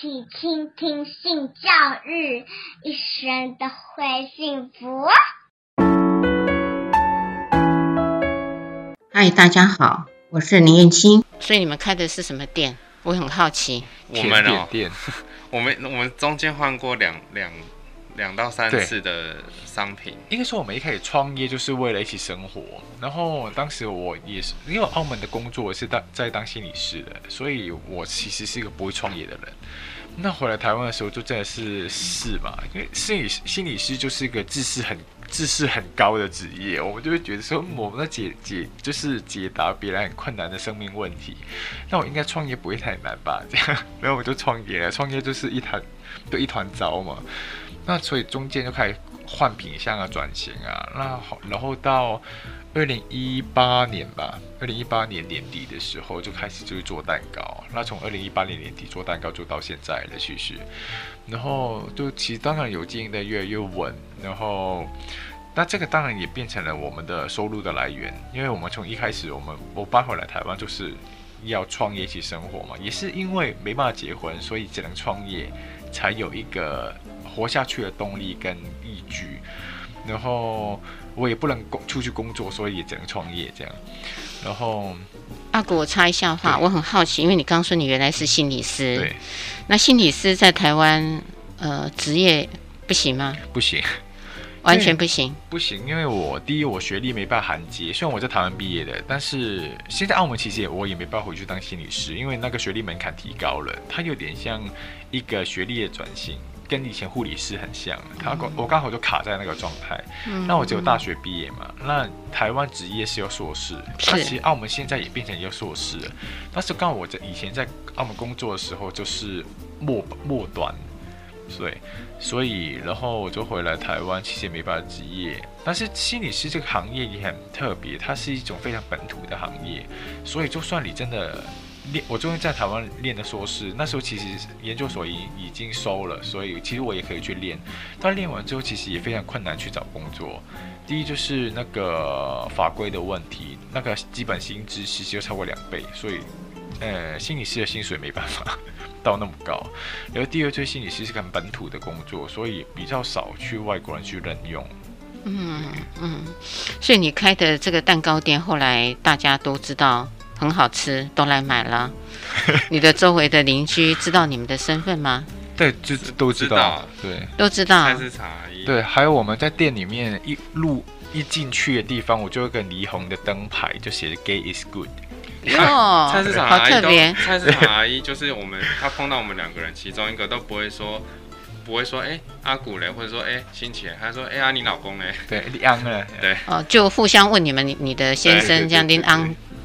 起倾听性教育，一生都会幸福。嗨，大家好，我是林燕青。所以你们开的是什么店？我很好奇。我们哦，我们中间换过两到三次的商品。应该说我们一开始创业就是为了一起生活，然后当时我也是因为澳门的工作是在当心理师的，所以我其实是一个不会创业的人。那回来台湾的时候就真的是试嘛，因为心理师就是一个知识很高的职业，我们就会觉得说我们在解答别人很困难的生命问题，那我应该创业不会太难吧，这样。然后我就创业了，创业就是一团糟嘛。那所以中间就开始换品项啊、转型啊，那然后到2018年吧，2018年年底的时候就开始就是做蛋糕，那从2018年年底做蛋糕就到现在了，继续。然后就其实当然有经营的越来越稳，然后那这个当然也变成了我们的收入的来源，因为我们从一开始我搬回来台湾就是要创业一起生活嘛，也是因为没办法结婚，所以只能创业，才有一个活下去的动力跟依据。然后我也不能出去工作，所以也只能创业这样。然后阿古，我插一下话，我很好奇，因为你刚说你原来是心理师，对，那心理师在台湾职业不行吗？不行，完全不行，不行，因为我第一我学历没办法衔接，虽然我在台湾毕业的，但是现在澳门其实我也没办法回去当心理师，因为那个学历门槛提高了，它有点像一个学历的转型，跟以前护理师很像，我刚好就卡在那个状态。那我只有大学毕业嘛，那台湾职业是要硕士，那其实澳门现在也变成要硕士了，但是刚好我以前在澳门工作的时候就是末端。所以，然后我就回来台湾，其实也没办法职业。但是心理师这个行业也很特别，它是一种非常本土的行业。所以，就算你真的练，我终于在台湾练的硕士，那时候其实研究所已经收了，所以其实我也可以去练。但练完之后，其实也非常困难去找工作。第一就是那个法规的问题，那个基本薪资其实就超过2倍，所以心理师的薪水没办法到那么高。然后第二，最心理师是个本土的工作，所以比较少去外国人去任用。所以你开的这个蛋糕店，后来大家都知道很好吃，都来买了。你的周围的邻居知道你们的身份吗？对，都知道，对，都知道。对，还有我们在店里面一进去的地方，我就有个霓虹的灯牌，就写着 “Gay is good”。哦，菜市场阿姨就是我们，她碰到我们2个人，其中一个都不会说阿古嘞，或者说新奇，她说阿你老公嘞，对，你昂嘞，对，哦，就互相问你们你的先生这样你昂，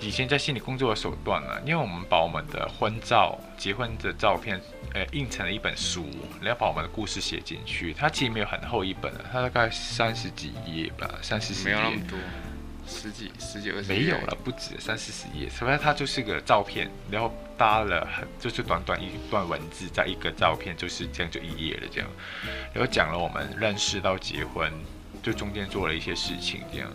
以前在心理工作的手段了，因为我们把我们的婚照、结婚的照片，印成了一本书，然后把我们的故事写进去。它其实没有很厚一本，它大概30几页吧，30几页。没有那么多。十几20页没有了，不止30-40页，所以它就是个照片，然后搭了就是短短一段文字，在一个照片，就是这样就1页了这样，然后讲了我们认识到结婚，就中间做了一些事情这样，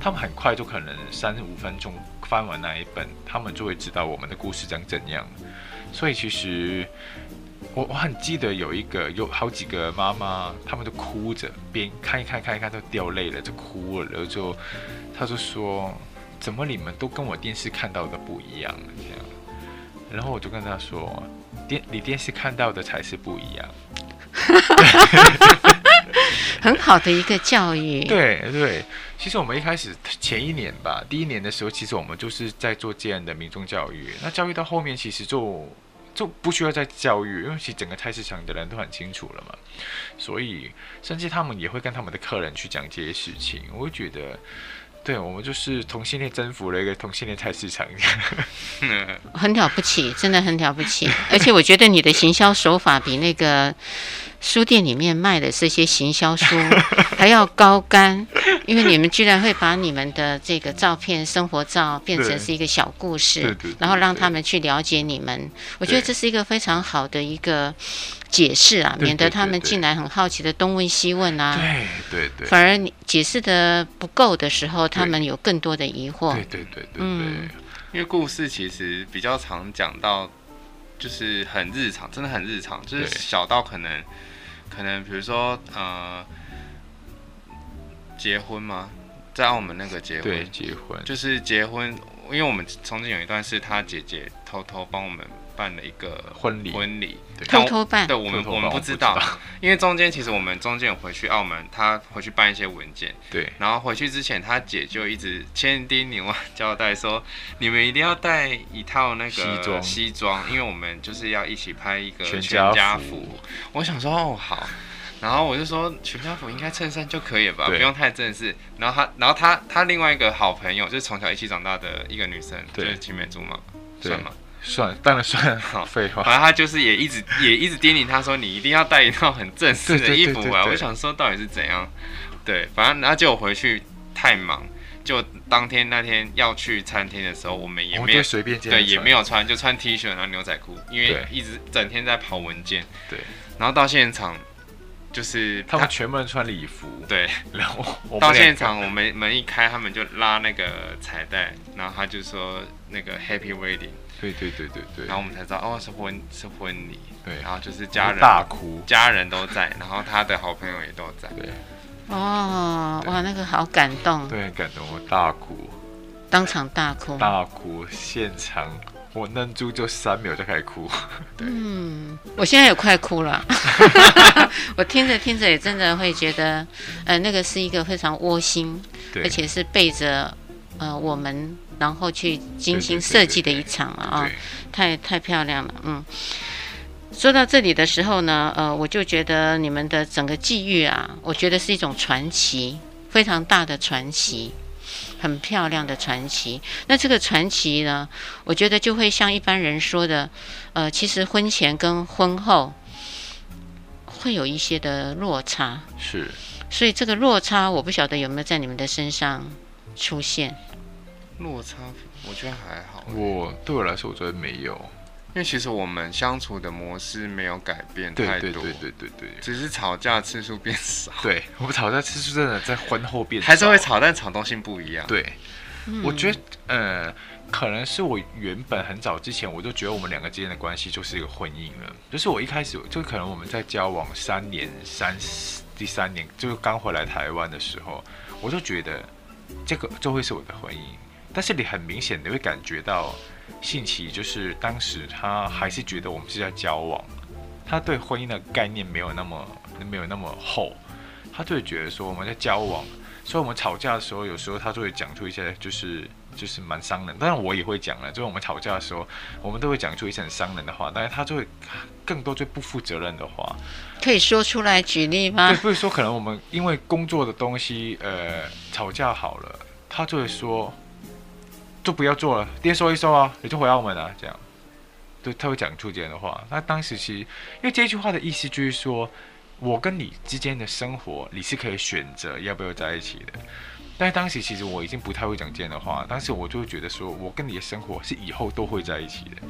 他们很快就可能3-5分钟翻完那一本，他们就会知道我们的故事长怎样，所以其实。我很记得有好几个妈妈，她们就哭着边看一看都掉泪了，就哭了，然后就她就说怎么你们都跟我电视看到的不一样这样，然后我就跟她说你电视看到的才是不一样。很好的一个教育。对对，其实我们一开始前一年吧，第一年的时候，其实我们就是在做这样的民众教育，那教育到后面其实就不需要再教育，因为其实整个菜市场的人都很清楚了嘛，所以甚至他们也会跟他们的客人去讲这些事情。我会觉得，对，我们就是同性恋征服了一个同性恋菜市场，很了不起，真的很了不起。而且我觉得你的行销手法比那个书店里面卖的这些行销书还要高竿因为你们居然会把你们的这个照片生活照变成是一个小故事，对对对对，然后让他们去了解你们，我觉得这是一个非常好的一个解释啊，免得他们进来很好奇的东问西问啊，对对对，反而解释的不够的时候，他们有更多的疑惑，对对对对对，嗯，因为故事其实比较常讲到，就是很日常，真的很日常，就是小到可能比如说结婚吗？在澳门那个结婚，对，结婚就是结婚，因为我们曾经有一段是他姐姐偷偷帮我们办了一个婚礼，偷办，对，我们不知道，因为中间其实我们中间有回去澳门，他回去办一些文件，对，然后回去之前他姐就一直千叮咛万交代说，你们一定要带一套那个西装，因为我们就是要一起拍一个全家福。我想说哦好，然后我就说全家福应该衬衫就可以了吧，不用太正式。然后他另外一个好朋友就是从小一起长大的一个女生，就是青梅竹马，算吗？算，当然算。好，废话。反正他就是也一直叮咛他说，你一定要带一套很正式的衣服啊。我想说到底是怎样？对，反正然后结果回去太忙，就那天要去餐厅的时候，我们也没有随便，对，也没有穿，就穿 T 恤然后牛仔裤，因为一直整天在跑文件。对，然后到现场。就是他们全部人穿礼服，对。然后到现场，我们门一开，他们就拉那个彩带，然后他就说那个 Happy Wedding， 对对对对对。然后我们才知道，哦，是婚礼，对。然后就是家人大哭，家人都在，然后他的好朋友也都在，对。哦，哇，那个好感动，对，很感动，我大哭，当场大哭，现场。我嫩猪就3秒就开始哭，对，嗯，我现在也快哭了，我听着也真的会觉得，那个是一个非常窝心，而且是背着我们，然后去精心设计的一场了啊，太漂亮了，嗯。说到这里的时候呢，我就觉得你们的整个际遇啊，我觉得是一种传奇，非常大的传奇。很漂亮的传奇，那这个传奇呢，我觉得就会像一般人说的，其实婚前跟婚后会有一些的落差，是，所以这个落差我不晓得有没有在你们的身上出现。落差我觉得还好，对我来说我觉得没有，因为其实我们相处的模式没有改变太多，对，只是吵架次数变少。对，我们吵架次数真的在婚后变少，还是会吵，但吵东西不一样。对，我觉得可能是我原本很早之前我就觉得我们两个之间的关系就是一个婚姻了，就是我一开始就可能我们在交往第三年就刚回来台湾的时候，我就觉得这个就会是我的婚姻，但是你很明显的会感觉到。信奇就是当时他还是觉得我们是在交往，他对婚姻的概念没有那么厚，他就会觉得说我们在交往，所以我们吵架的时候，有时候他就会讲出一些就是蛮伤人，当然我也会讲了，就是我们吵架的时候，我们都会讲出一些很伤人的话，但是他就会更多最不负责任的话，可以说出来举例吗？对，比如说可能我们因为工作的东西吵架好了，他就会说。就不要做了，爹说一说啊，你就回澳门啊，这样，对，他会讲出这样的话。那当时其实，因为这句话的意思就是说，我跟你之间的生活，你是可以选择要不要在一起的。但是当时其实我已经不太会讲这样的话，当时我就会觉得说，我跟你的生活是以后都会在一起的，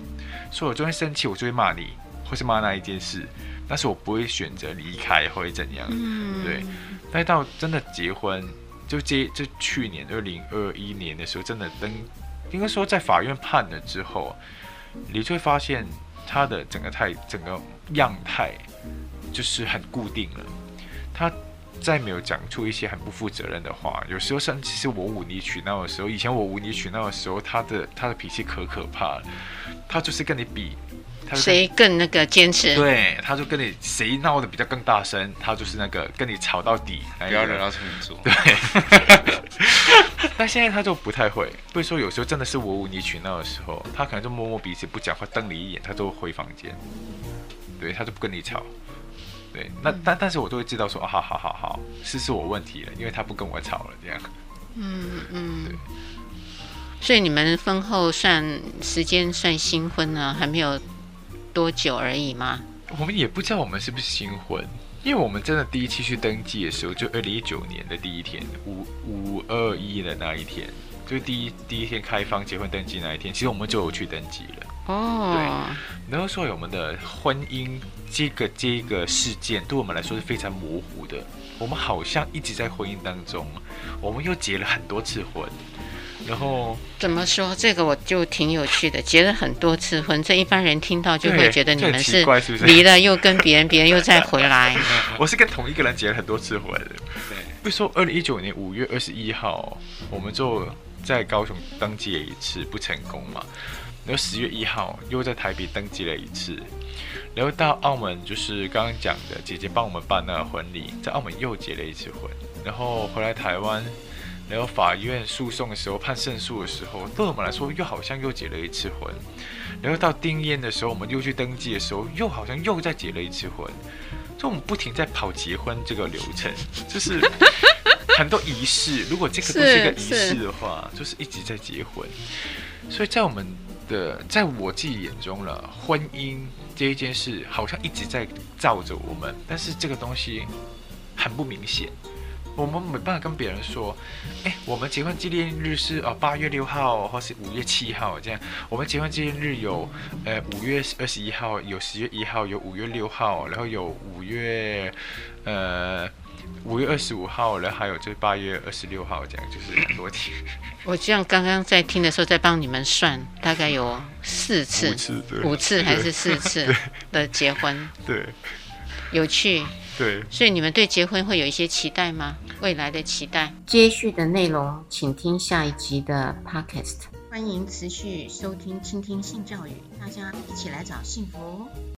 所以我就会生气，我就会骂你，或是骂那一件事，但是我不会选择离开或者怎样，对。但到真的结婚，就去年2021年的时候，真的应该说，在法院判了之后，你就会发现他的整个样态就是很固定了。他再没有讲出一些很不负责任的话，有时候甚至是我无理取闹的时候，以前我无理取闹的时候，他的脾气可怕了，他就是跟你比。谁更那个坚持？对，他就跟你谁闹得比较更大声，他就是那个跟你吵到底，不要惹到处女座。对，但现在他就不太会，不是说有时候真的是我无理取闹的时候，他可能就摸摸鼻子不讲话，瞪你一眼，他就回房间。对，他就不跟你吵。对，那但是我就会知道说，啊，好，是我问题了，因为他不跟我吵了这样。嗯。所以你们婚后算时间算新婚呢，还没有。多久而已吗？我们也不知道我们是不是新婚，因为我们真的第一期去登记的时候，就2019年的第一天，5/21的那一天，就是第一天开放结婚登记那一天，其实我们就有去登记了。哦，对，然后所以我们的婚姻这个事件对我们来说是非常模糊的，我们好像一直在婚姻当中，我们又结了很多次婚。然后怎么说？这个我就挺有趣的，结了很多次婚，这一般人听到就会觉得你们是离了又跟别人，别人又再回来。我是跟同一个人结了很多次婚。对，比如说2019年5月21号，我们就在高雄登记了一次，不成功嘛。然后10月1号又在台北登记了一次，然后到澳门就是刚刚讲的姐姐帮我们办那个婚礼，在澳门又结了一次婚，然后回来台湾。然后法院诉讼的时候判胜诉的时候，对我们来说又好像又结了一次婚。然后到订宴的时候，我们又去登记的时候，又好像又再结了一次婚。所以我们不停在跑结婚这个流程，就是很多仪式。如果这个都是一个仪式的话，就是一直在结婚。所以在我们的，在我自己眼中了，婚姻这一件事好像一直在罩着我们，但是这个东西很不明显。我们没办法跟别人说，我们结婚纪念日是8月6号，或是5月7号这样。我们结婚纪念日有5月21号，有10月1号，有5月6号，然后有5月25号，然后还有就是8月26号这样，就是很多天。我这样刚刚在听的时候，在帮你们算，大概有5次还是4次的结婚，对，有趣。对，所以你们对结婚会有一些期待吗？未来的期待？接续的内容，请听下一集的 Podcast。 欢迎持续收听倾听性教育，大家一起来找幸福哦。